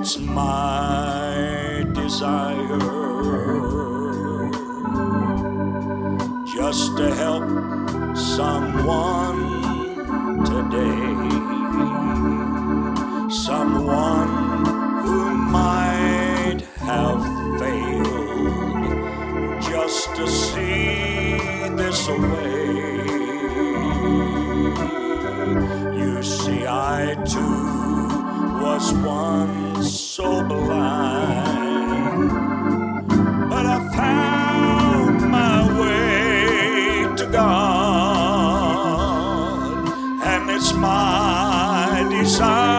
it's my desire just to help someone today, someone who might have failed, just to see this way. You see, I too was once so blind, but I found my way to God, and it's my desire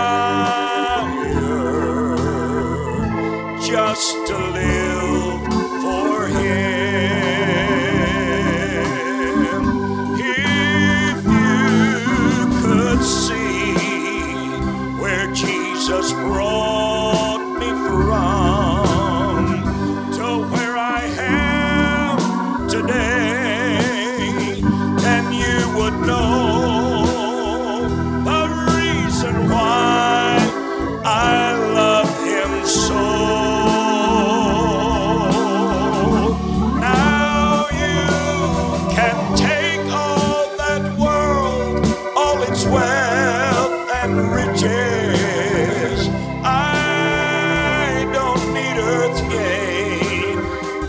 just to live for Him. If you could see where Jesus brought me from to where I am today, and you would know the reason why I love Him so. Now you can take all that world, all its wealth and riches.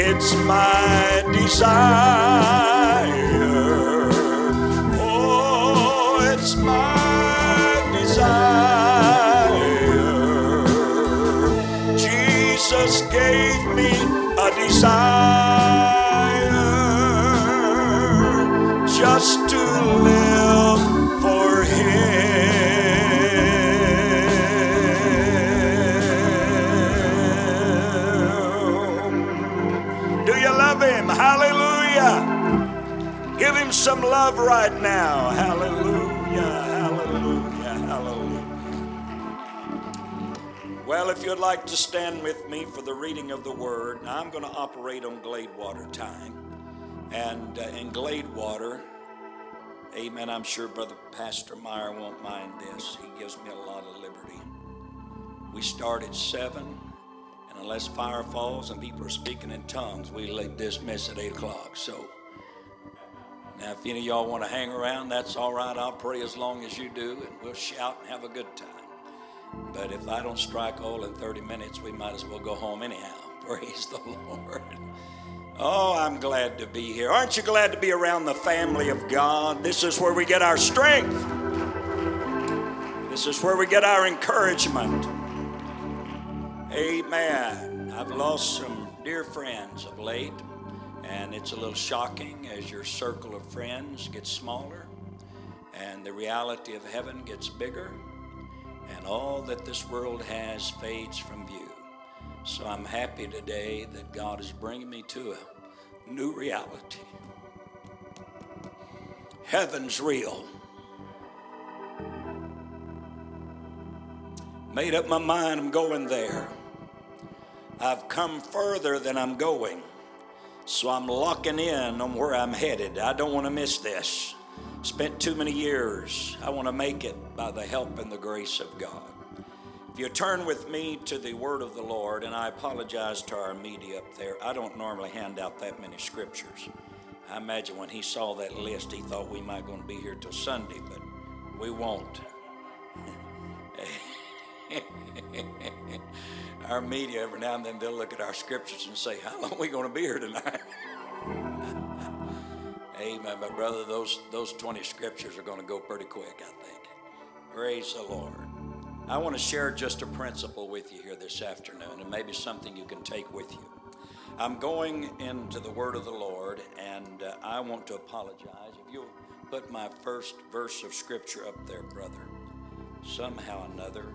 It's my desire, oh, it's my desire. Jesus gave me a desire just to live for Him. Hallelujah. Give Him some love right now. Hallelujah, hallelujah, hallelujah. Well, if you'd like to stand with me for the reading of the Word, now I'm going to operate on Gladewater time. And in Gladewater, amen, I'm sure Brother Pastor Meyer won't mind this. He gives me a lot of liberty. We start at 7. Unless fire falls and people are speaking in tongues, we dismiss at 8 o'clock. So, now if any of y'all want to hang around, that's all right. I'll pray as long as you do, and we'll shout and have a good time. But if I don't strike oil in 30 minutes, we might as well go home anyhow. Praise the Lord. Oh, I'm glad to be here. Aren't you glad to be around the family of God? This is where we get our strength. This is where we get our encouragement. Amen. I've lost some dear friends of late, and it's a little shocking as your circle of friends gets smaller and the reality of heaven gets bigger and all that this world has fades from view. So I'm happy today that God is bringing me to a new reality. Heaven's real. Made up my mind, I'm going there. I've come further than I'm going, so I'm locking in on where I'm headed. I don't want to miss this. Spent too many years. I want to make it by the help and the grace of God. If you turn with me to the Word of the Lord, and I apologize to our media up there. I don't normally hand out that many scriptures. I imagine when he saw that list, he thought we might going to be here till Sunday, but we won't. Our media, every now and then, they'll look at our scriptures and say, how long are we going to be here tonight? Amen. My brother, those 20 scriptures are going to go pretty quick, I think. Praise the Lord. I want to share just a principle with you here this afternoon, and maybe something you can take with you. I'm going into the Word of the Lord, and I want to apologize. If you'll put my first verse of scripture up there, brother, somehow or another.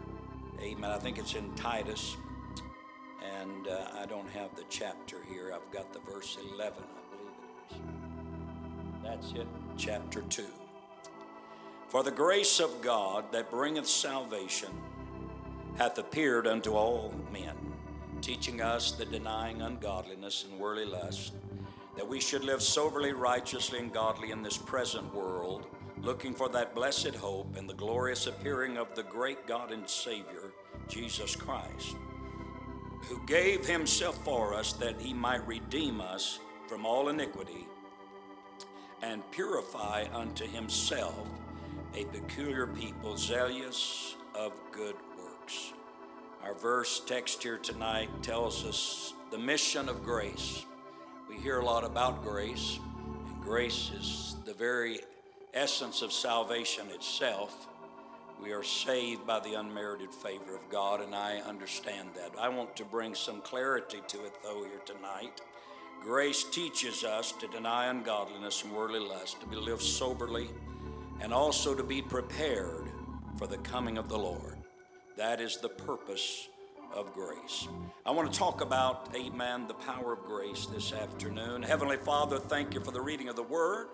Amen. I think it's in Titus, and I don't have the chapter here. I've got the verse 11, I believe it is. That's it, chapter 2. For the grace of God that bringeth salvation hath appeared unto all men, teaching us the denying ungodliness and worldly lust, that we should live soberly, righteously, and godly in this present world, looking for that blessed hope and the glorious appearing of the great God and Savior, Jesus Christ, who gave himself for us that he might redeem us from all iniquity and purify unto himself a peculiar people, zealous of good works. Our verse text here tonight tells us the mission of grace. We hear a lot about grace, and grace is the very essence of salvation itself. We are saved by the unmerited favor of God, and I understand that. I want to bring some clarity to it, though, here tonight. Grace teaches us to deny ungodliness and worldly lust, to live soberly, and also to be prepared for the coming of the Lord. That is the purpose of grace. I want to talk about, amen, the power of grace this afternoon. Heavenly Father, thank you for the reading of the Word.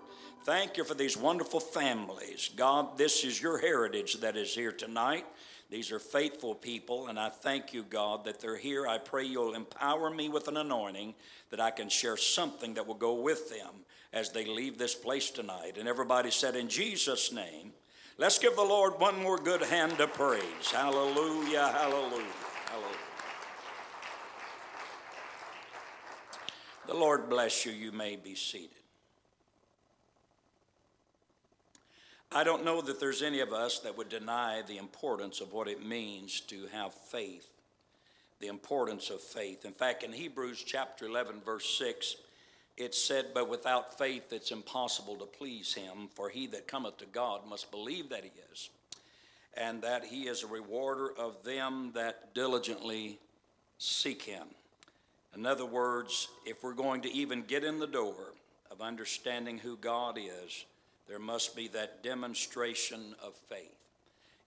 Thank you for these wonderful families. God, this is your heritage that is here tonight. These are faithful people, and I thank you, God, that they're here. I pray you'll empower me with an anointing that I can share something that will go with them as they leave this place tonight. And everybody said, in Jesus' name, let's give the Lord one more good hand of praise. Hallelujah, hallelujah. Hallelujah. The Lord bless you. You may be seated. I don't know that there's any of us that would deny the importance of what it means to have faith, the importance of faith. In fact, in Hebrews chapter 11, verse 6, it said, but without faith it's impossible to please him, for he that cometh to God must believe that he is, and that he is a rewarder of them that diligently seek him. In other words, if we're going to even get in the door of understanding who God is, there must be that demonstration of faith.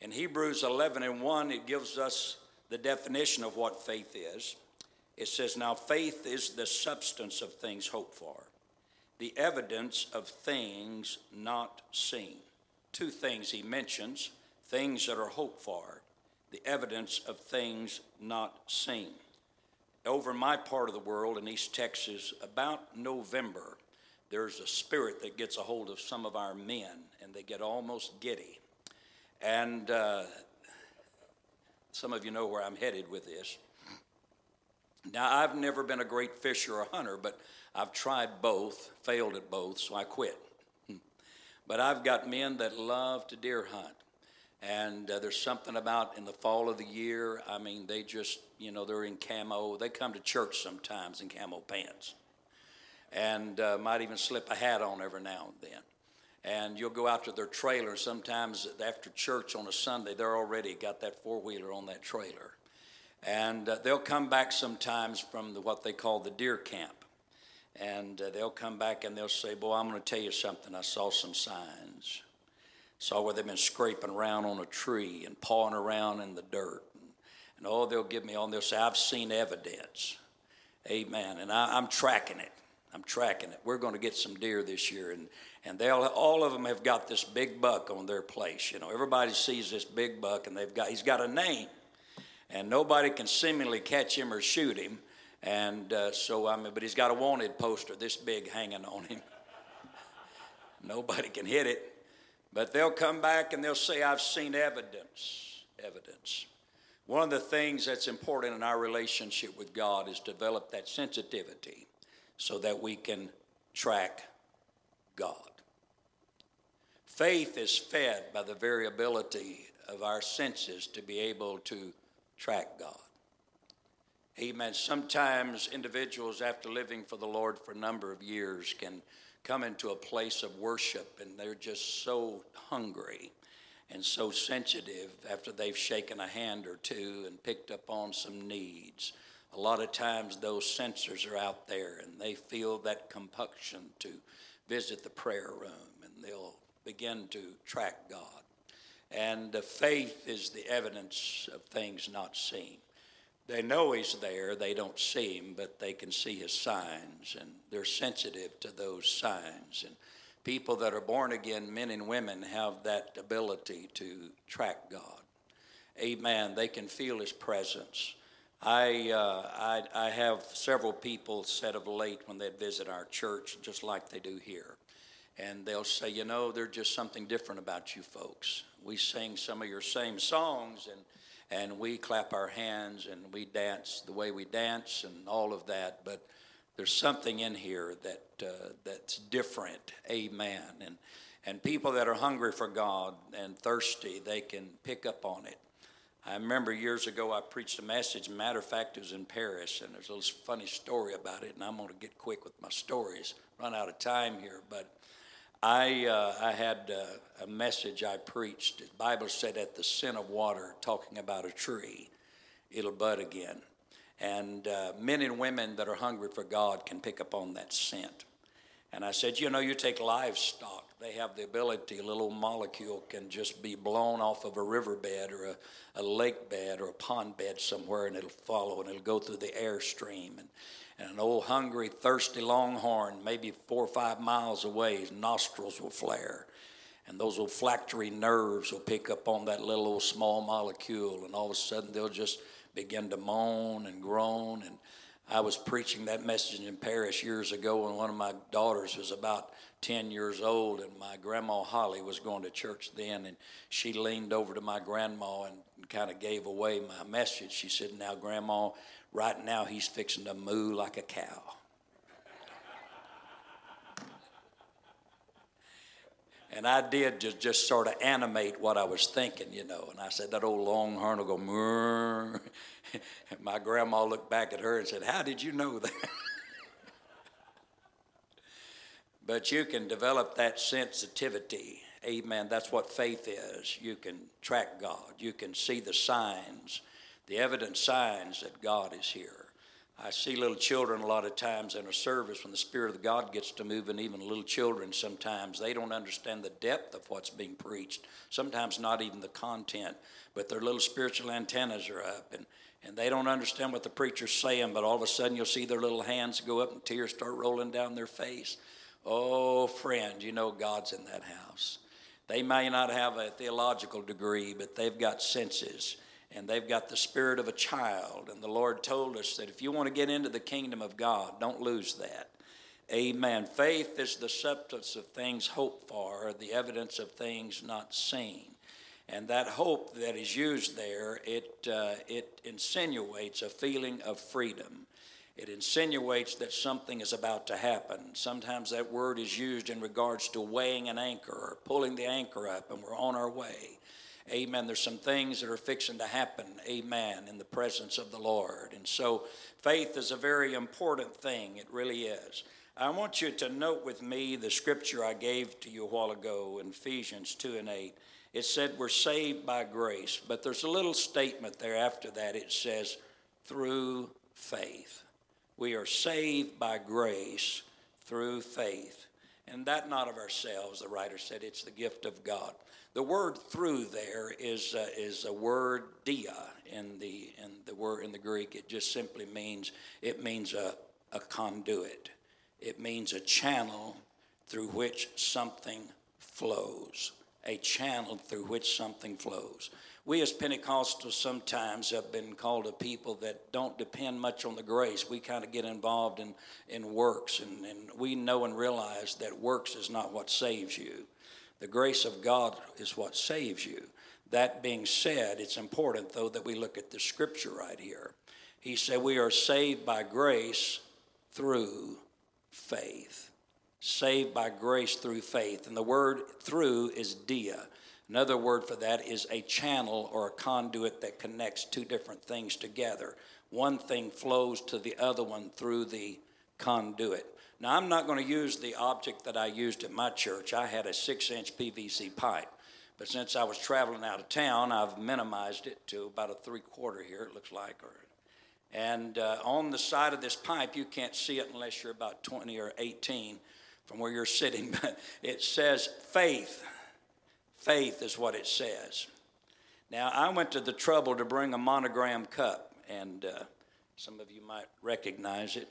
In Hebrews 11:1, it gives us the definition of what faith is. It says, now faith is the substance of things hoped for, the evidence of things not seen. Two things he mentions. Things that are hoped for, the evidence of things not seen. Over my part of the world in East Texas, about November, there's a spirit that gets a hold of some of our men, and they get almost giddy. And some of you know where I'm headed with this. Now, I've never been a great fisher or hunter, but I've tried both, failed at both, so I quit. But I've got men that love to deer hunt. And there's something about in the fall of the year, I mean, they just, you know, they're in camo. They come to church sometimes in camo pants and might even slip a hat on every now and then. And you'll go out to their trailer. Sometimes after church on a Sunday, they're already got that four-wheeler on that trailer. And they'll come back sometimes from what they call the deer camp. And they'll come back and they'll say, boy, I'm going to tell you something. I saw some signs. Saw where they've been scraping around on a tree and pawing around in the dirt. And oh, they'll give me on this. I've seen evidence. Amen. And I'm tracking it. I'm tracking it. We're going to get some deer this year. And they'll all of them have got this big buck on their place. You know, everybody sees this big buck, and he's got a name. And nobody can seemingly catch him or shoot him. And but he's got a wanted poster this big hanging on him. Nobody can hit it. But they'll come back and they'll say, I've seen evidence. One of the things that's important in our relationship with God is develop that sensitivity so that we can track God. Faith is fed by the variability of our senses to be able to track God. Amen. Sometimes individuals, after living for the Lord for a number of years, can come into a place of worship, and they're just so hungry and so sensitive after they've shaken a hand or two and picked up on some needs. A lot of times those sensors are out there, and they feel that compunction to visit the prayer room, and they'll begin to track God. And the faith is the evidence of things not seen. They know he's there. They don't see him, but they can see his signs, and they're sensitive to those signs. And people that are born again, men and women, have that ability to track God. Amen. They can feel his presence. I have several people said of late when they visit our church, just like they do here, and they'll say, you know, there's just something different about you folks. We sing some of your same songs, and and we clap our hands and we dance the way we dance and all of that, but there's something in here that that's different. Amen. And people that are hungry for God and thirsty, they can pick up on it. I remember years ago I preached a message. Matter of fact, it was in Paris, and there's a little funny story about it, and I'm going to get quick with my stories. Run out of time here, but I had a message I preached. The Bible said at the scent of water, talking about a tree, it'll bud again. And men and women that are hungry for God can pick up on that scent. And I said, you know, you take livestock. They have the ability, a little molecule can just be blown off of a riverbed or a lake bed or a pond bed somewhere, and it'll follow, and it'll go through the airstream. And an old hungry, thirsty longhorn, maybe 4 or 5 miles away, his nostrils will flare. And those olfactory nerves will pick up on that little old small molecule, and all of a sudden they'll just begin to moan and groan. And I was preaching that message in Paris years ago, and one of my daughters was about 10 years old, and my grandma Holly was going to church then, and she leaned over to my grandma and kind of gave away my message. She said, now, Grandma, right now he's fixing to moo like a cow. And I did just sort of animate what I was thinking, you know. And I said, that old longhorn will go, murr. And my grandma looked back at her and said, how did you know that? But you can develop that sensitivity. Amen. That's what faith is. You can track God. You can see the signs, the evident signs that God is here. I see little children a lot of times in a service when the Spirit of God gets to move, and even little children sometimes, they don't understand the depth of what's being preached, sometimes not even the content, but their little spiritual antennas are up, and they don't understand what the preacher's saying, but all of a sudden you'll see their little hands go up and tears start rolling down their face. Oh, friend, you know God's in that house. They may not have a theological degree, but they've got senses. And they've got the spirit of a child. And the Lord told us that if you want to get into the kingdom of God, don't lose that. Amen. Faith is the substance of things hoped for, the evidence of things not seen. And that hope that is used there, it insinuates a feeling of freedom. It insinuates that something is about to happen. Sometimes that word is used in regards to weighing an anchor or pulling the anchor up, and we're on our way. Amen. There's some things that are fixing to happen, amen, in the presence of the Lord. And so faith is a very important thing. It really is. I want you to note with me the scripture I gave to you a while ago in Ephesians 2:8. It said we're saved by grace, but there's a little statement there after that. It says, through faith. We are saved by grace through faith. And that not of ourselves, the writer said, it's the gift of God. The word "through" there is a word dia in the word in the Greek. It just simply means a conduit. It means a channel through which something flows. A channel through which something flows. We as Pentecostals sometimes have been called a people that don't depend much on the grace. We kind of get involved in works, and we know and realize that works is not what saves you. The grace of God is what saves you. That being said, it's important, though, that we look at the scripture right here. He said we are saved by grace through faith. Saved by grace through faith. And the word through is dia. Another word for that is a channel or a conduit that connects two different things together. One thing flows to the other one through the conduit. Now, I'm not going to use the object that I used at my church. I had a 6-inch PVC pipe. But since I was traveling out of town, I've minimized it to about a 3/4 here, it looks like. And on the side of this pipe, you can't see it unless you're about 20 or 18 from where you're sitting. But it says faith. Faith is what it says. Now, I went to the trouble to bring a monogram cup. And some of you might recognize it.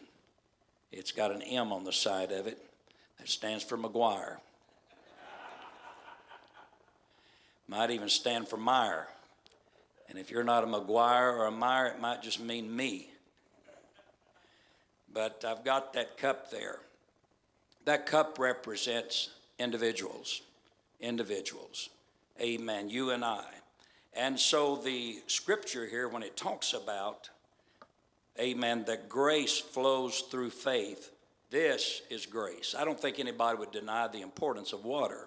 It's got an M on the side of it. That stands for McGuire. Might even stand for Meyer. And if you're not a McGuire or a Meyer, it might just mean me. But I've got that cup there. That cup represents individuals. Amen. You and I. And so the scripture here, when it talks about, amen, that grace flows through faith, this is grace. I don't think anybody would deny the importance of water.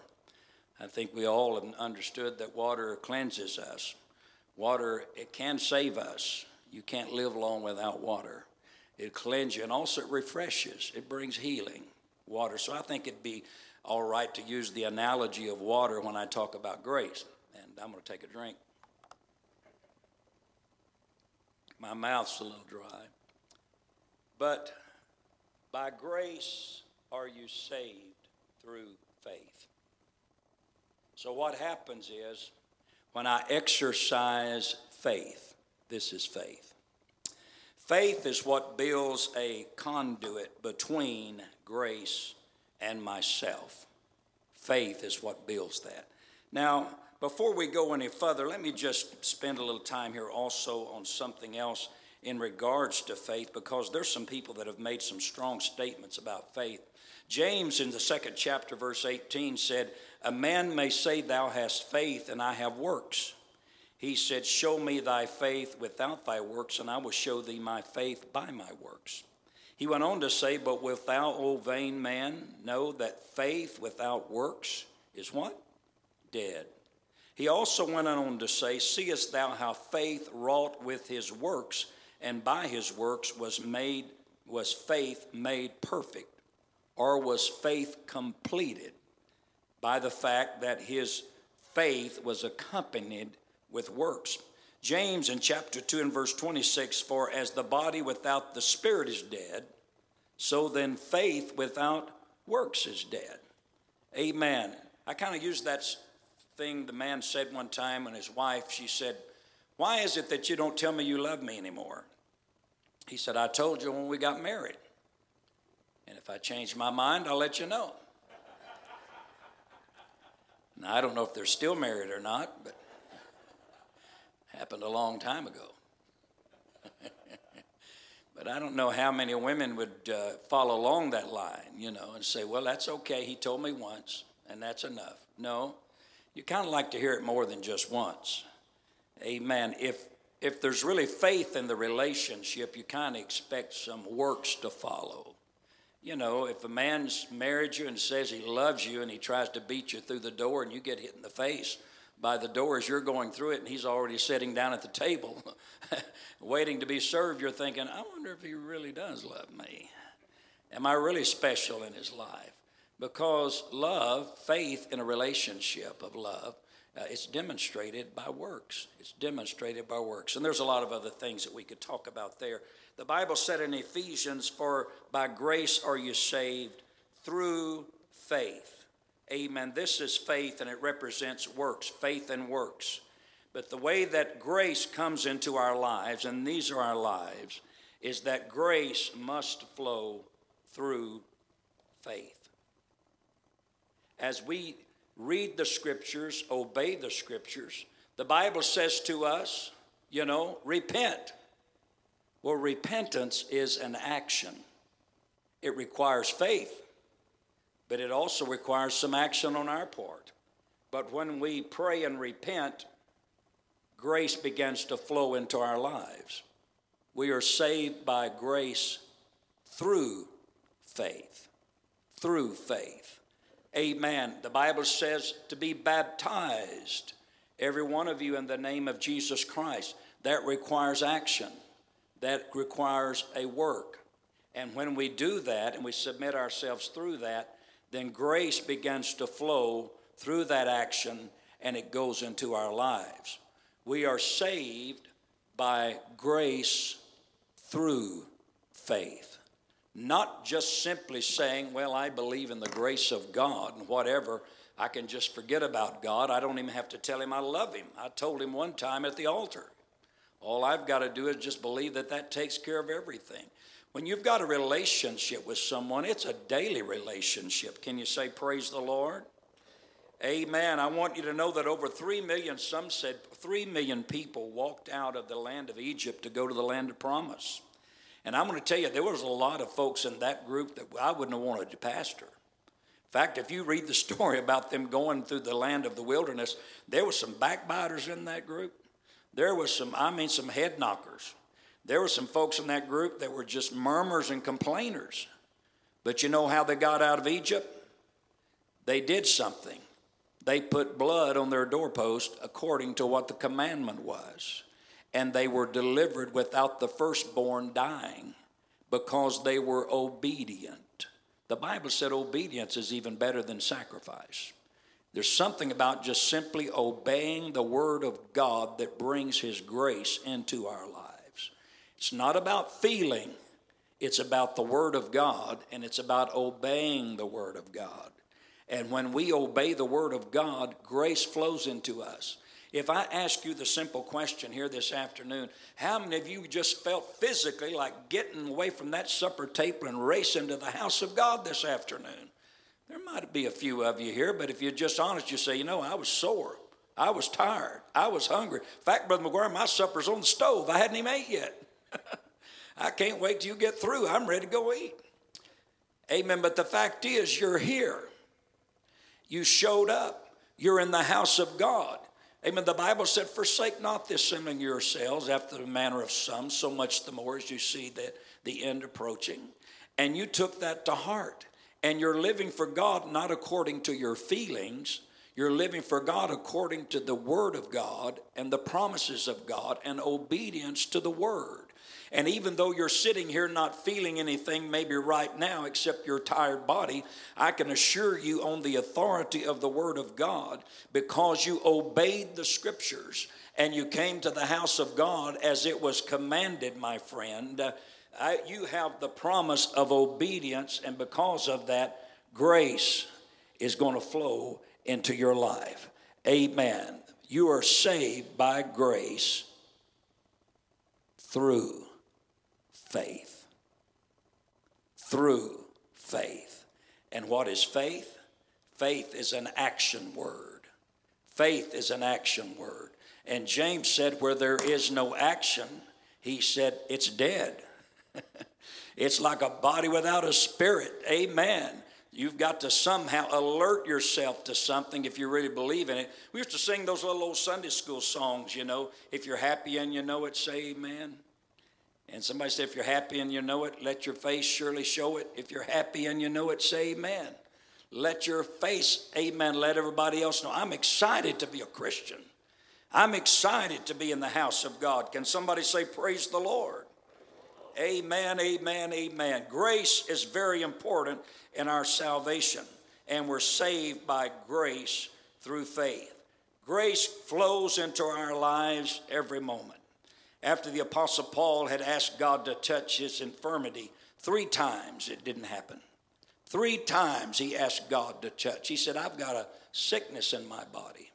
I think we all have understood that water cleanses us. Water, it can save us. You can't live long without water. It cleanses you, and also it refreshes. It brings healing, water. So I think it'd be all right to use the analogy of water when I talk about grace. And I'm going to take a drink. My mouth's a little dry. But by grace are you saved through faith. So what happens is when I exercise faith, this is faith. Faith is what builds a conduit between grace and myself. Faith is what builds that. Now, before we go any further, let me just spend a little time here also on something else in regards to faith, because there's some people that have made some strong statements about faith. James in the 2nd chapter, verse 18 said, "A man may say, thou hast faith, and I have works." He said, "Show me thy faith without thy works, and I will show thee my faith by my works." He went on to say, "But wilt thou, O vain man, know that faith without works is what? Dead." He also went on to say, "Seest thou how faith wrought with his works, and by his works was faith made perfect, or was faith completed by the fact that his faith was accompanied with works." James in chapter 2 and verse 26, "For as the body without the spirit is dead, so then faith without works is dead." Amen. I kind of use that thing the man said one time, and his wife, she said, "Why is it that you don't tell me you love me anymore?" He said, "I told you when we got married, and if I change my mind, I'll let you know." Now, I don't know if they're still married or not, but it happened a long time ago. But I don't know how many women would follow along that line, you know, and say, "Well, that's okay. He told me once, and that's enough." No. You kind of like to hear it more than just once. Amen. If there's really faith in the relationship, you kind of expect some works to follow. You know, if a man marries you and says he loves you and he tries to beat you through the door and you get hit in the face by the door as you're going through it and he's already sitting down at the table waiting to be served, you're thinking, "I wonder if he really does love me. Am I really special in his life?" Because love, faith in a relationship of love, it's demonstrated by works. It's demonstrated by works. And there's a lot of other things that we could talk about there. The Bible said in Ephesians, "For by grace are you saved through faith." Amen. This is faith, and it represents works, faith and works. But the way that grace comes into our lives, and these are our lives, is that grace must flow through faith. As we read the scriptures, obey the scriptures, the Bible says to us, you know, repent. Well, repentance is an action. It requires faith, but it also requires some action on our part. But when we pray and repent, grace begins to flow into our lives. We are saved by grace through faith, through faith. Amen. The Bible says to be baptized, every one of you, in the name of Jesus Christ. That requires action. That requires a work. And when we do that and we submit ourselves through that, then grace begins to flow through that action and it goes into our lives. We are saved by grace through faith. Not just simply saying, "Well, I believe in the grace of God and whatever, I can just forget about God. I don't even have to tell him I love him. I told him one time at the altar. All I've got to do is just believe that that takes care of everything." When you've got a relationship with someone, it's a daily relationship. Can you say praise the Lord? Amen. I want you to know that over 3 million, some said 3 million people walked out of the land of Egypt to go to the land of promise. And I'm going to tell you, there was a lot of folks in that group that I wouldn't have wanted to pastor. In In fact, if you read the story about them going through the land of the wilderness, there was some backbiters in that group. There was some head knockers. There were some folks in that group that were just murmurs and complainers. But you know how they got out of Egypt? They did something. They put blood on their doorpost according to what the commandment was. And they were delivered without the firstborn dying because they were obedient. The Bible said obedience is even better than sacrifice. There's something about just simply obeying the word of God that brings his grace into our lives. It's not about feeling. It's about the word of God, and it's about obeying the word of God. And when we obey the word of God, grace flows into us. If I ask you the simple question here this afternoon, how many of you just felt physically like getting away from that supper table and racing to the house of God this afternoon? There might be a few of you here, but if you're just honest, you say, you know, I was sore. I was tired. I was hungry. In fact, Brother McGuire, my supper's on the stove. I hadn't even ate yet. I can't wait till you get through. I'm ready to go eat. Amen. But the fact is, you're here. You showed up. You're in the house of God. Amen. The Bible said, forsake not the assembling yourselves after the manner of some, so much the more as you see that the end approaching. And you took that to heart. And you're living for God not according to your feelings. You're living for God according to the word of God and the promises of God and obedience to the word. And even though you're sitting here not feeling anything maybe right now except your tired body, I can assure you on the authority of the word of God, because you obeyed the scriptures and you came to the house of God as it was commanded, my friend, you have the promise of obedience, and because of that, grace is going to flow into your life. Amen. You are saved by grace through faith. Through faith. And what is faith? Faith is an action word. Faith is an action word. And James said, where there is no action, he said, it's dead. It's like a body without a spirit. Amen. You've got to somehow alert yourself to something if you really believe in it. We used to sing those little old Sunday school songs, you know. If you're happy and you know it, say amen. And somebody said, if you're happy and you know it, let your face surely show it. If you're happy and you know it, say amen. Let your face, amen, let everybody else know. I'm excited to be a Christian. I'm excited to be in the house of God. Can somebody say praise the Lord? Amen, amen, amen. Grace is very important in our salvation, and we're saved by grace through faith. Grace flows into our lives every moment. After the Apostle Paul had asked God to touch his infirmity, 3 times it didn't happen. 3 times he asked God to touch. He said, I've got a sickness in my body.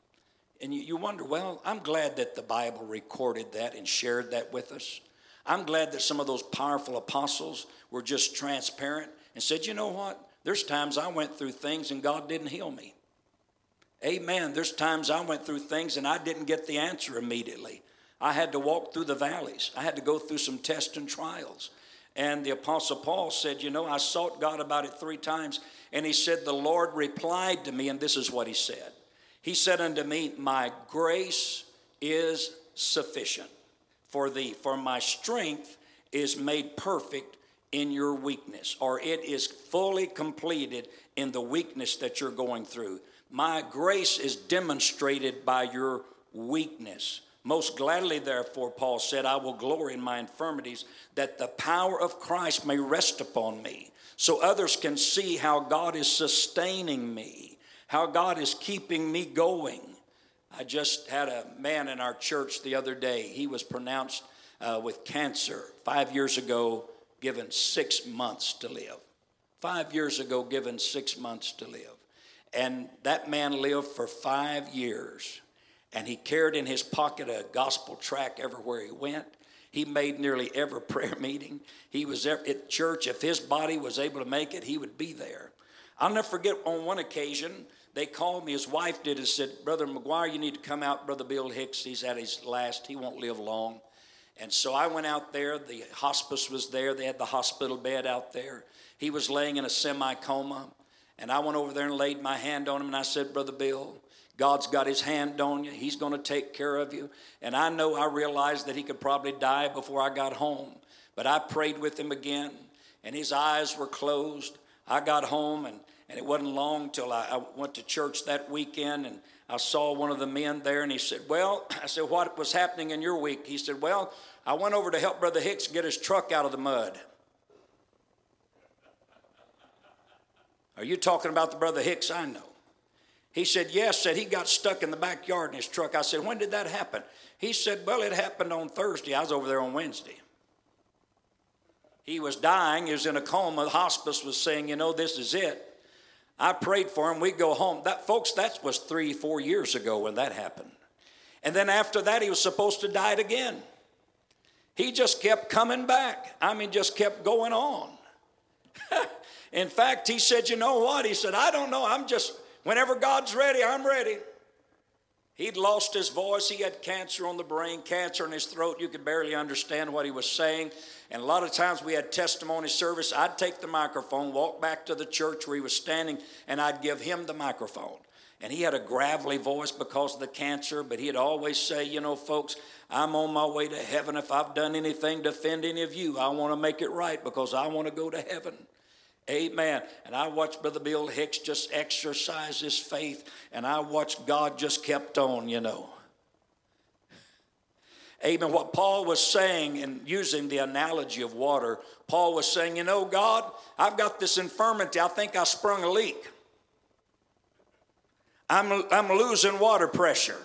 And you wonder, well, I'm glad that the Bible recorded that and shared that with us. I'm glad that some of those powerful apostles were just transparent and said, you know what? There's times I went through things and God didn't heal me. Amen. There's times I went through things and I didn't get the answer immediately. I had to walk through the valleys. I had to go through some tests and trials. And the Apostle Paul said, you know, I sought God about it 3 times. And he said, the Lord replied to me, and this is what he said. He said unto me, my grace is sufficient for thee, for my strength is made perfect in your weakness, or it is fully completed in the weakness that you're going through. My grace is demonstrated by your weakness. Most gladly, therefore, Paul said, I will glory in my infirmities, that the power of Christ may rest upon me, so others can see how God is sustaining me, how God is keeping me going. I just had a man in our church the other day. He was pronounced with cancer 5 years ago, given 6 months to live. 5 years ago, given 6 months to live. And that man lived for 5 years. And he carried in his pocket a gospel tract everywhere he went. He made nearly every prayer meeting. He was at church. If his body was able to make it, he would be there. I'll never forget on one occasion, they called me, his wife did, and said, Brother McGuire, you need to come out. Brother Bill Hicks, he's at his last. He won't live long. And so I went out there. The hospice was there. They had the hospital bed out there. He was laying in a semi-coma. And I went over there and laid my hand on him, and I said, Brother Bill, God's got his hand on you. He's going to take care of you. And I know, I realized that he could probably die before I got home. But I prayed with him again, and his eyes were closed. I got home, and it wasn't long till I went to church that weekend, and I saw one of the men there, and he said, well, I said, what was happening in your week? He said, well, I went over to help Brother Hicks get his truck out of the mud. Are you talking about the Brother Hicks I know? He said, yes, said he got stuck in the backyard in his truck. I said, when did that happen? He said, well, it happened on Thursday. I was over there on Wednesday. He was dying. He was in a coma. The hospice was saying, you know, this is it. I prayed for him. We go home. That, folks, that was 3-4 years ago when that happened. And then after that, he was supposed to die again. He just kept coming back. I mean, just kept going on. In fact, he said, you know what? He said, I don't know. I'm just, whenever God's ready, I'm ready. He'd lost his voice. He had cancer on the brain, cancer in his throat. You could barely understand what he was saying. And a lot of times we had testimony service. I'd take the microphone, walk back to the church where he was standing, and I'd give him the microphone. And he had a gravelly voice because of the cancer, but he'd always say, you know, folks, I'm on my way to heaven. If I've done anything to offend any of you, I want to make it right because I want to go to heaven. Amen. And I watched Brother Bill Hicks just exercise his faith, and I watched God just kept on, you know. Amen. What Paul was saying, and using the analogy of water, Paul was saying, you know, God, I've got this infirmity. I think I sprung a leak. I'm losing water pressure.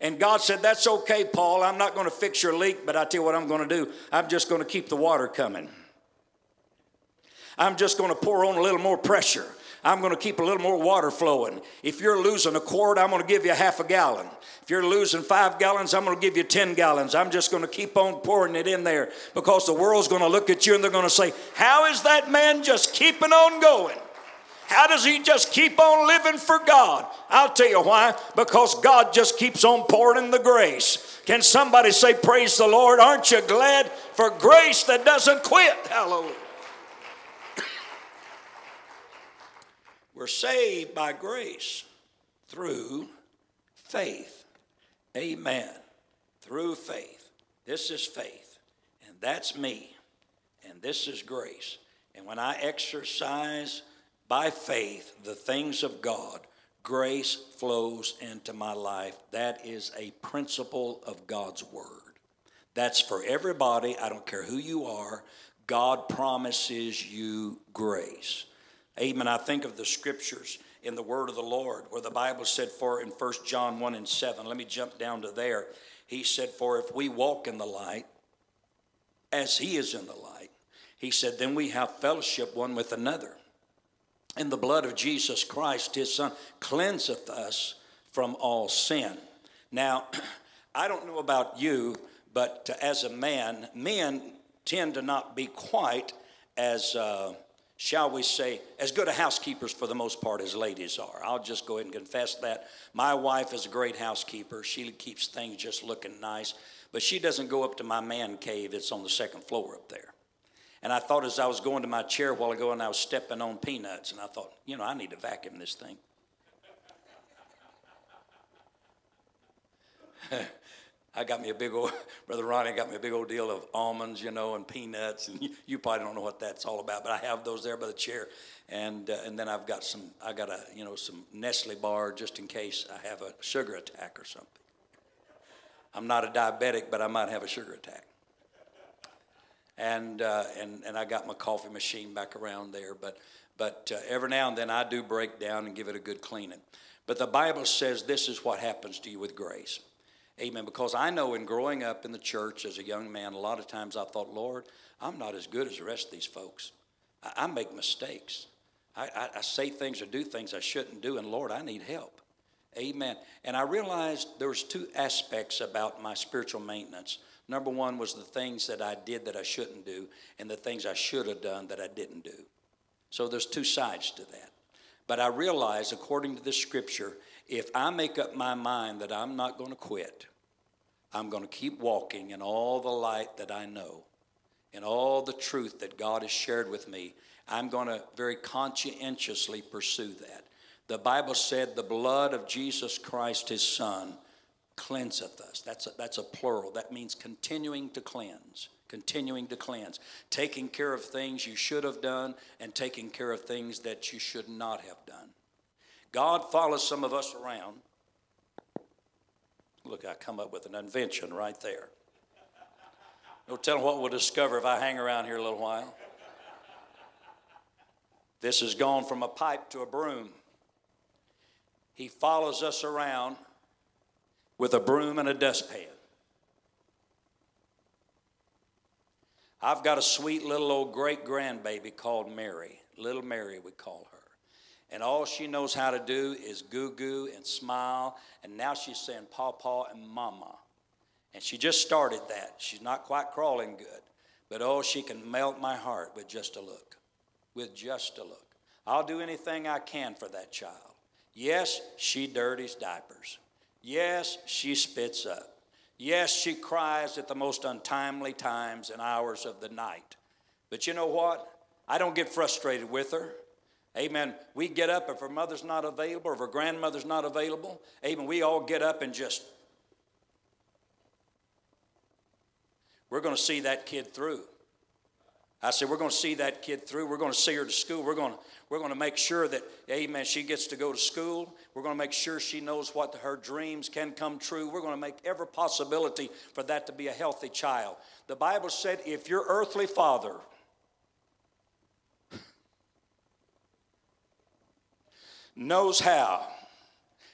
And God said, that's okay, Paul. I'm not going to fix your leak, but I tell you what I'm going to do. I'm just going to keep the water coming. I'm just going to pour on a little more pressure. I'm going to keep a little more water flowing. If you're losing a quart, I'm going to give you half a gallon. If you're losing 5 gallons, I'm going to give you 10 gallons. I'm just going to keep on pouring it in there because the world's going to look at you and they're going to say, how is that man just keeping on going? How does he just keep on living for God? I'll tell you why. Because God just keeps on pouring in the grace. Can somebody say, praise the Lord? Aren't you glad for grace that doesn't quit? Hallelujah. We're saved by grace through faith. Amen. Through faith. This is faith. And that's me. And this is grace. And when I exercise by faith the things of God, grace flows into my life. That is a principle of God's word. That's for everybody. I don't care who you are. God promises you grace. Amen. I think of the scriptures in the word of the Lord where the Bible said for in 1 John 1:7, let me jump down to there. He said, for if we walk in the light as he is in the light, he said, then we have fellowship one with another. And the blood of Jesus Christ, his son, cleanseth us from all sin. Now, I don't know about you, but as a man, men tend to not be quite as shall we say, as good a housekeepers for the most part as ladies are. I'll just go ahead and confess that. My wife is a great housekeeper. She keeps things just looking nice, but she doesn't go up to my man cave. It's on the second floor up there. And I thought as I was going to my chair a while ago and I was stepping on peanuts, and I thought, you know, I need to vacuum this thing. I got me a big old, Brother Ronnie got me a big old deal of almonds, you know, and peanuts. And you probably don't know what that's all about, but I have those there by the chair. And then I've got some, I got a, you know, some Nestle bar just in case I have a sugar attack or something. I'm not a diabetic, but I might have a sugar attack. And I got my coffee machine back around there. But every now and then I do break down and give it a good cleaning. But the Bible says this is what happens to you with grace. Amen. Because I know in growing up in the church as a young man, a lot of times I thought, Lord, I'm not as good as the rest of these folks. I make mistakes. I say things or do things I shouldn't do, and Lord, I need help. Amen. And I realized there was two aspects about my spiritual maintenance. Number one was the things that I did that I shouldn't do, and the things I should have done that I didn't do. So there's two sides to that. But I realized, according to this scripture, if I make up my mind that I'm not going to quit, I'm going to keep walking in all the light that I know. and all the truth that God has shared with me, I'm going to very conscientiously pursue that. The Bible said the blood of Jesus Christ, his Son, cleanseth us. That's a plural. That means continuing to cleanse. Continuing to cleanse. Taking care of things you should have done and taking care of things that you should not have done. God follows some of us around. Look, I come up with an invention right there. No telling what we'll discover if I hang around here a little while. This has gone from a pipe to a broom. He follows us around with a broom and a dustpan. I've got a sweet little old great-grandbaby called Mary. Little Mary, we call her. And all she knows how to do is goo-goo and smile. And now she's saying Pawpaw and Mama. And she just started that. She's not quite crawling good. But, oh, she can melt my heart with just a look. With just a look. I'll do anything I can for that child. Yes, she dirties diapers. Yes, she spits up. Yes, she cries at the most untimely times and hours of the night. But you know what? I don't get frustrated with her. Amen. We get up if her mother's not available, if her grandmother's not available. Amen. We all get up and just... We're going to see that kid through. I said, we're going to see that kid through. We're going to see her to school. We're going to make sure that, amen, she gets to go to school. We're going to make sure she knows what her dreams can come true. We're going to make every possibility for that to be a healthy child. The Bible said if your earthly father knows how,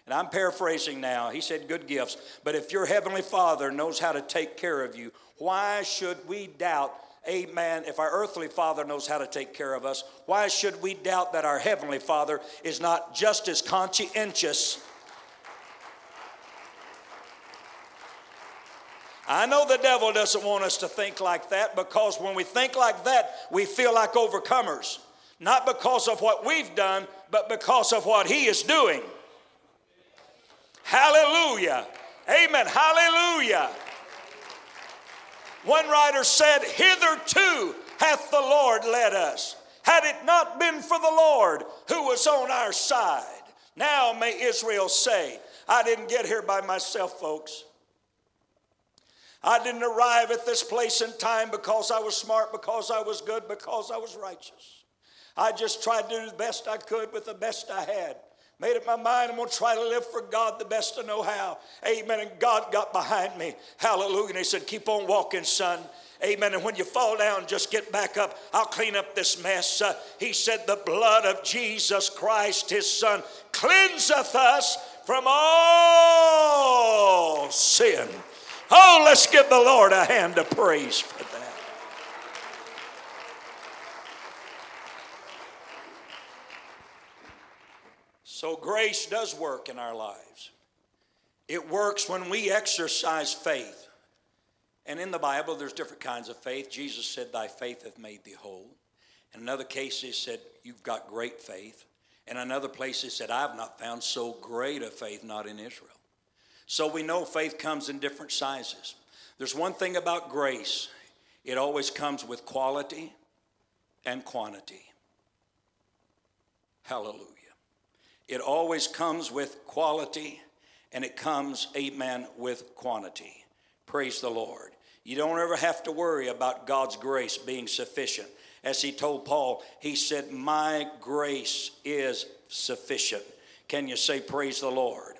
and I'm paraphrasing now, he said good gifts, but if your heavenly father knows how to take care of you, why should we doubt? Amen. If our earthly father knows how to take care of us, why should we doubt that our heavenly father is not just as conscientious? I know the devil doesn't want us to think like that, because when we think like that, we feel like overcomers. Not because of what we've done, but because of what he is doing. Hallelujah. Amen. Hallelujah. One writer said, hitherto hath the Lord led us. Had it not been for the Lord who was on our side. Now may Israel say, I didn't get here by myself, folks. I didn't arrive at this place in time because I was smart, because I was good, because I was righteous. I just tried to do the best I could with the best I had. Made up my mind, I'm going to try to live for God the best I know how. Amen. And God got behind me. Hallelujah. And he said, keep on walking, son. Amen. And when you fall down, just get back up. I'll clean up this mess. He said, the blood of Jesus Christ, his son, cleanseth us from all sin. Oh, let's give the Lord a hand of praise for that. So grace does work in our lives. It works when we exercise faith. And in the Bible, there's different kinds of faith. Jesus said, thy faith hath made thee whole. In another case, he said, you've got great faith. In another place, he said, I've not found so great a faith, not in Israel. So we know faith comes in different sizes. There's one thing about grace. It always comes with quality and quantity. Hallelujah. It always comes with quality, and it comes, amen, with quantity. Praise the Lord. You don't ever have to worry about God's grace being sufficient. As he told Paul, he said, my grace is sufficient. Can you say praise the Lord?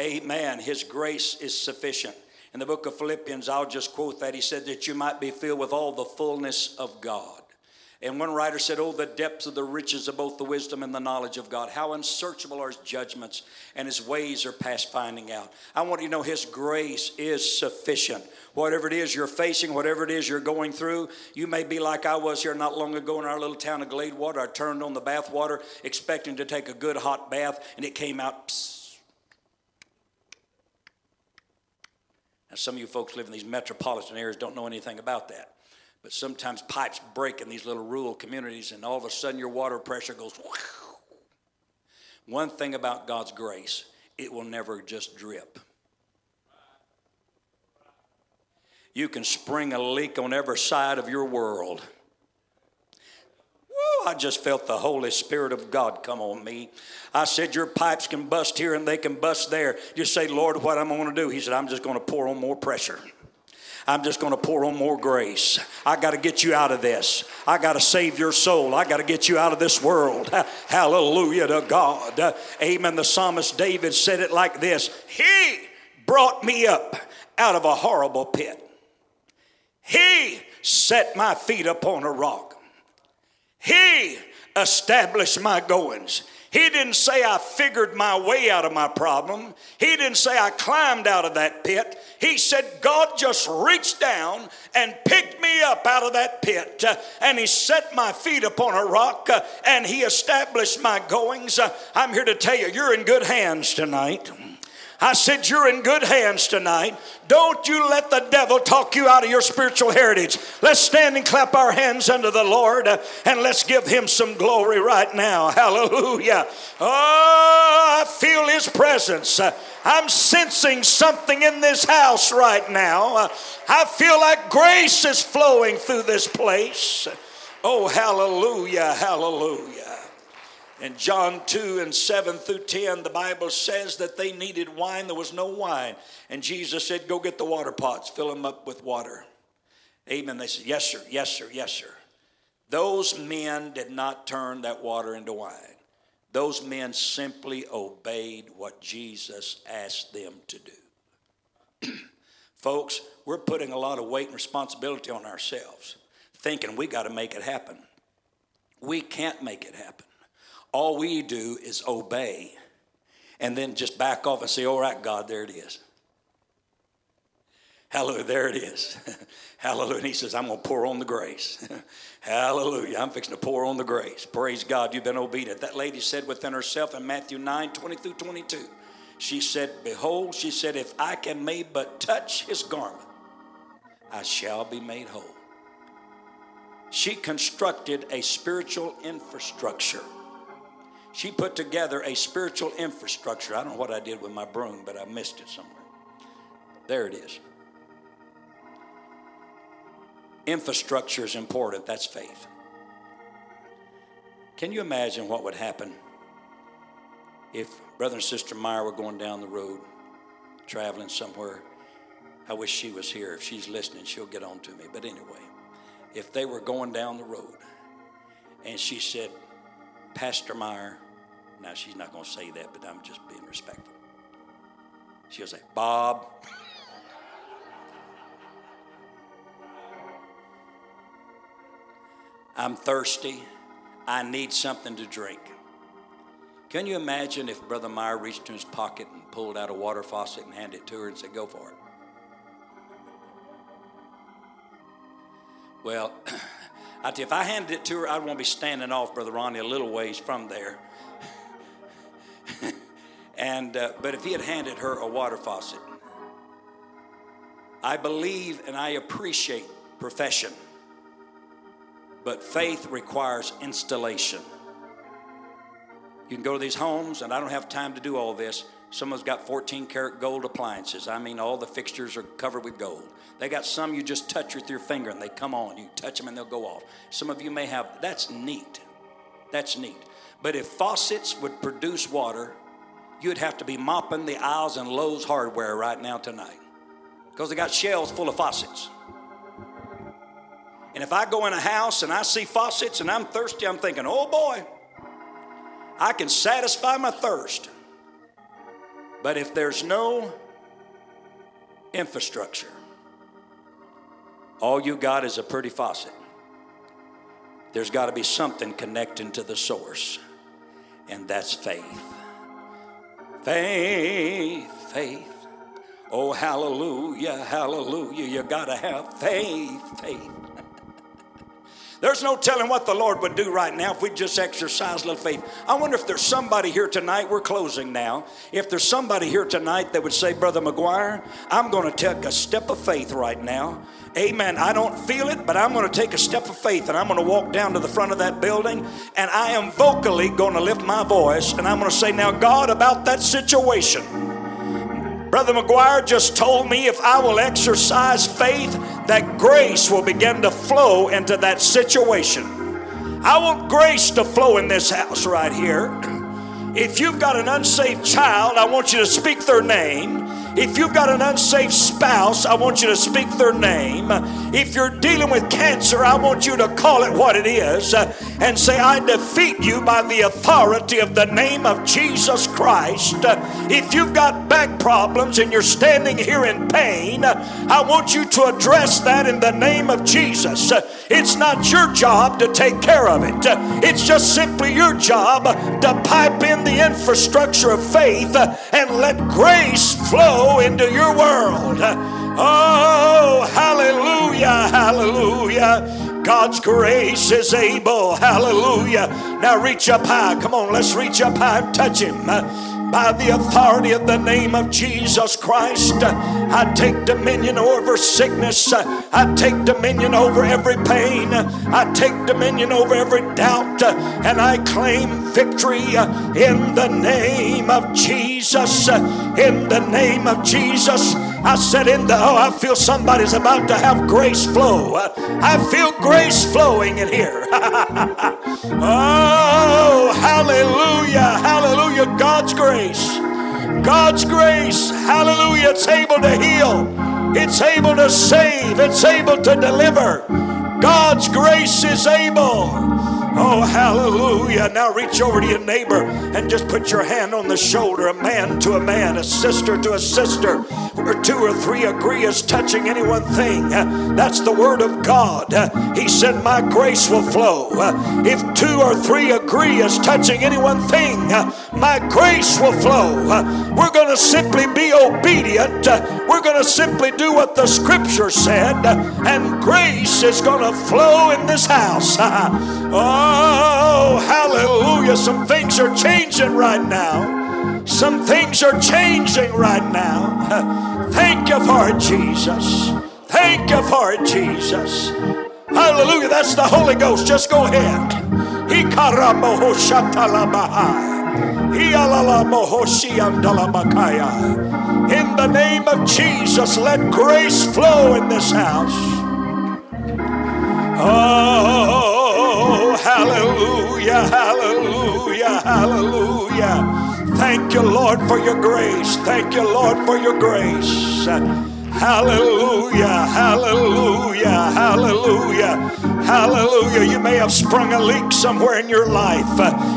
Amen. His grace is sufficient. In the book of Philippians, I'll just quote that. He said that you might be filled with all the fullness of God. And one writer said, oh, the depths of the riches of both the wisdom and the knowledge of God. How unsearchable are his judgments, and his ways are past finding out. I want you to know his grace is sufficient. Whatever it is you're facing, whatever it is you're going through, you may be like I was here not long ago in our little town of Gladewater. I turned on the bath water expecting to take a good hot bath, and it came out. Psst. Now, some of you folks live in these metropolitan areas don't know anything about that. But sometimes pipes break in these little rural communities, and all of a sudden your water pressure goes. Whoosh. One thing about God's grace, it will never just drip. you can spring a leak on every side of your world. Woo, I just felt the Holy Spirit of God come on me. I said, your pipes can bust here and they can bust there. Just say, Lord, what I'm going to do? He said, I'm just going to pour on more pressure. I'm just going to pour on more grace. I got to get you out of this. I got to save your soul. I got to get you out of this world. Hallelujah to God. Amen. The psalmist David said it like this. He brought me up out of a horrible pit. He set my feet upon a rock. He established my goings. He didn't say I figured my way out of my problem. He didn't say I climbed out of that pit. He said God just reached down and picked me up out of that pit. And he set my feet upon a rock. And he established my goings. I'm here to tell you, you're in good hands tonight. I said, you're in good hands tonight. Don't you let the devil talk you out of your spiritual heritage. Let's stand and clap our hands unto the Lord, and let's give him some glory right now. Hallelujah. Oh, I feel his presence. I'm sensing something in this house right now. I feel like grace is flowing through this place. Oh, hallelujah, hallelujah. In John 2 and 7 through 10, the Bible says that they needed wine. There was no wine. And Jesus said, go get the water pots. Fill them up with water. Amen. They said, yes, sir. Yes, sir. Yes, sir. Those men did not turn that water into wine. Those men simply obeyed what Jesus asked them to do. Folks, we're putting a lot of weight and responsibility on ourselves, thinking we got to make it happen. We can't make it happen. All we do is obey and then just back off and say, all right, God, there it is. Hallelujah, there it is. Hallelujah. And he says, I'm going to pour on the grace. Hallelujah. I'm fixing to pour on the grace. Praise God, you've been obedient. That lady said within herself in Matthew 9, 20 through 22, she said, behold, she said, if I can may but touch his garment, I shall be made whole. She constructed a spiritual infrastructure. She put together a spiritual infrastructure. I don't know what I did with my broom, but I missed it somewhere. There it is. Infrastructure is important. That's faith. Can you imagine what would happen if Brother and Sister Meyer were going down the road, traveling somewhere? I wish she was here. If she's listening, she'll get on to me. But anyway, if they were going down the road and she said, Pastor Meyer, now she's not going to say that, but I'm just being respectful. She'll say, Bob. I'm thirsty. I need something to drink. Can you imagine if Brother Meyer reached into his pocket and pulled out a water faucet and handed it to her and said, go for it? Well, if I handed it to her, I'd want to be standing off, Brother Ronnie, a little ways from there. But if he had handed her a water faucet, I believe and I appreciate profession, but faith requires installation. You can go to these homes, and I don't have time to do all this. Someone's got 14-karat gold appliances. I mean, all the fixtures are covered with gold. They got some you just touch with your finger, and they come on. You touch them, and they'll go off. Some of you may have. That's neat. That's neat. But if faucets would produce water, you'd have to be mopping the aisles in Lowe's hardware right now tonight because they got shelves full of faucets. And if I go in a house and I see faucets and I'm thirsty, I'm thinking, oh, boy, I can satisfy my thirst. But if there's no infrastructure, all you got is a pretty faucet. There's got to be something connecting to the source, and that's faith. Faith, faith. Oh, hallelujah, hallelujah. You got to have faith, faith. There's no telling what the Lord would do right now if we just exercise a little faith. I wonder if there's somebody here tonight, we're closing now, if there's somebody here tonight that would say, Brother McGuire, I'm going to take a step of faith right now. Amen. I don't feel it, but I'm going to take a step of faith, and I'm going to walk down to the front of that building, and I am vocally going to lift my voice, and I'm going to say, now, God, about that situation, Brother McGuire just told me if I will exercise faith, that grace will begin to flow into that situation. I want grace to flow in this house right here. If you've got an unsaved child, I want you to speak their name. If you've got an unsaved spouse, I want you to speak their name. If you're dealing with cancer, I want you to call it what it is and say, I defeat you by the authority of the name of Jesus Christ. If you've got back problems and you're standing here in pain, I want you to address that in the name of Jesus. It's not your job to take care of it. It's just simply your job to pipe in the infrastructure of faith and let grace flow into your world. Oh, hallelujah, hallelujah. God's grace is able. Hallelujah. Now reach up high. Come on, let's reach up high and touch him. By the authority of the name of Jesus Christ, I take dominion over sickness. I take dominion over every pain. I take dominion over every doubt. And I claim victory in the name of Jesus. In the name of Jesus. I said I feel somebody's about to have grace flow. I feel grace flowing in here. Oh, hallelujah, hallelujah. God's grace. God's grace. Hallelujah. It's able to heal. It's able to save. It's able to deliver. God's grace is able. Oh, hallelujah. Now reach over to your neighbor and just put your hand on the shoulder. A man to a man, a sister to a sister, where two or three agree as touching any one thing. That's the word of God. He said, my grace will flow. If two or three agree as touching any one thing, my grace will flow. We're going to simply be obedient. We're going to simply do what the scripture said, and grace is going to flow in this house. Oh, hallelujah. Some things are changing right now. Some things are changing right now. Thank you for it, Jesus. Thank you for it, Jesus. Hallelujah. That's the Holy Ghost. Just go ahead. In the name of Jesus, let grace flow in this house. Oh, hallelujah, hallelujah, hallelujah. Thank you, Lord, for your grace. Thank you, Lord, for your grace. Hallelujah, hallelujah, hallelujah, hallelujah. You may have sprung a leak somewhere in your life.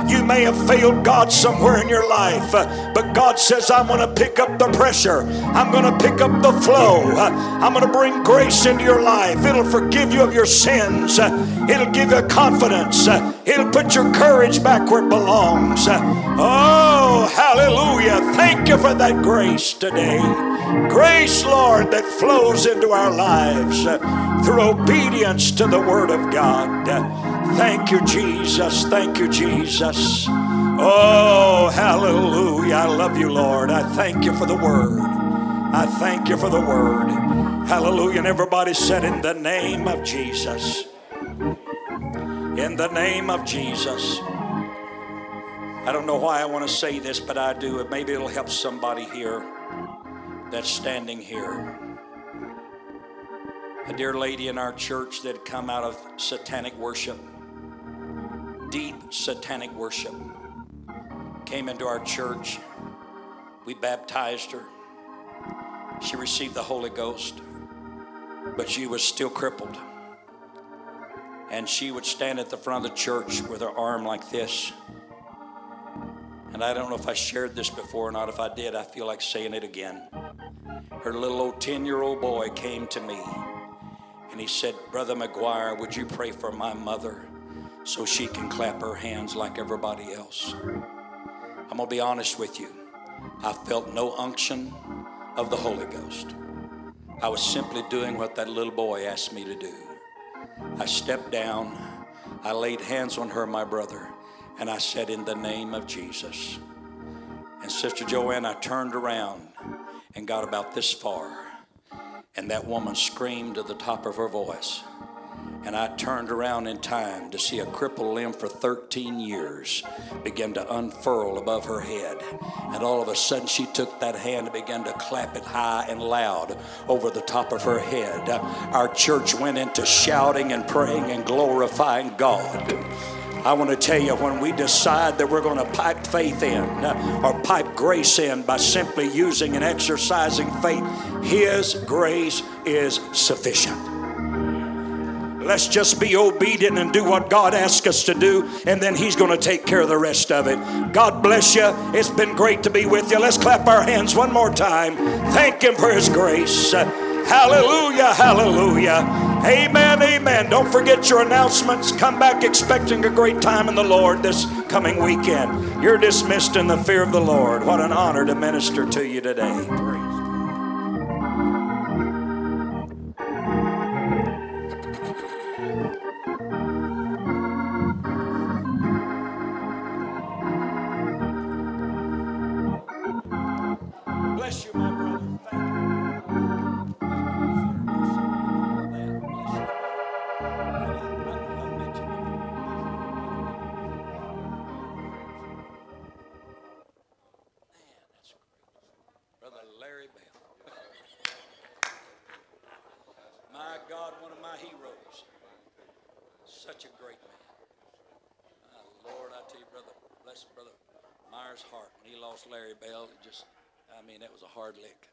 You may have failed God somewhere in your life. But God says, I'm going to pick up the pressure. I'm going to pick up the flow. I'm going to bring grace into your life. It'll forgive you of your sins. It'll give you confidence. It'll put your courage back where it belongs. Oh, hallelujah. Thank you for that grace today. Grace, Lord, that flows into our lives through obedience to the Word of God. Thank you, Jesus. Thank you, Jesus. Oh, hallelujah. I love you, Lord. I thank you for the Word. I thank you for the Word. Hallelujah. And everybody said, in the name of Jesus. In the name of Jesus. I don't know why I want to say this, but I do. Maybe it'll help somebody here that's standing here. A dear lady in our church that had come out of satanic worship, deep satanic worship, came into our church. We baptized her. She received the Holy Ghost, but she was still crippled. And she would stand at the front of the church with her arm like this. And I don't know if I shared this before or not. If I did, I feel like saying it again. Her little old 10-year-old boy came to me and he said, Brother McGuire, would you pray for my mother so she can clap her hands like everybody else? I'm going to be honest with you. I felt no unction of the Holy Ghost. I was simply doing what that little boy asked me to do. I stepped down. I laid hands on her, my brother. And I said, in the name of Jesus. And Sister Joanne, I turned around and got about this far. And that woman screamed at the top of her voice. And I turned around in time to see a crippled limb for 13 years begin to unfurl above her head. And all of a sudden, she took that hand and began to clap it high and loud over the top of her head. Our church went into shouting and praying and glorifying God. I want to tell you, when we decide that we're going to pipe faith in or pipe grace in by simply using and exercising faith, His grace is sufficient. Let's just be obedient and do what God asks us to do, and then He's going to take care of the rest of it. God bless you. It's been great to be with you. Let's clap our hands one more time. Thank Him for His grace. Hallelujah, hallelujah. Amen, amen. Don't forget your announcements. Come back expecting a great time in the Lord this coming weekend. You're dismissed in the fear of the Lord. What an honor to minister to you today. Praise. That was a hard lick.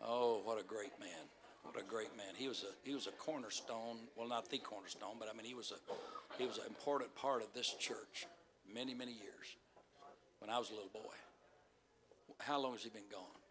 Oh, what a great man. What a great man. He was a cornerstone. Well, not the cornerstone, but I mean he was an important part of this church many, many years when I was a little boy. How long has he been gone?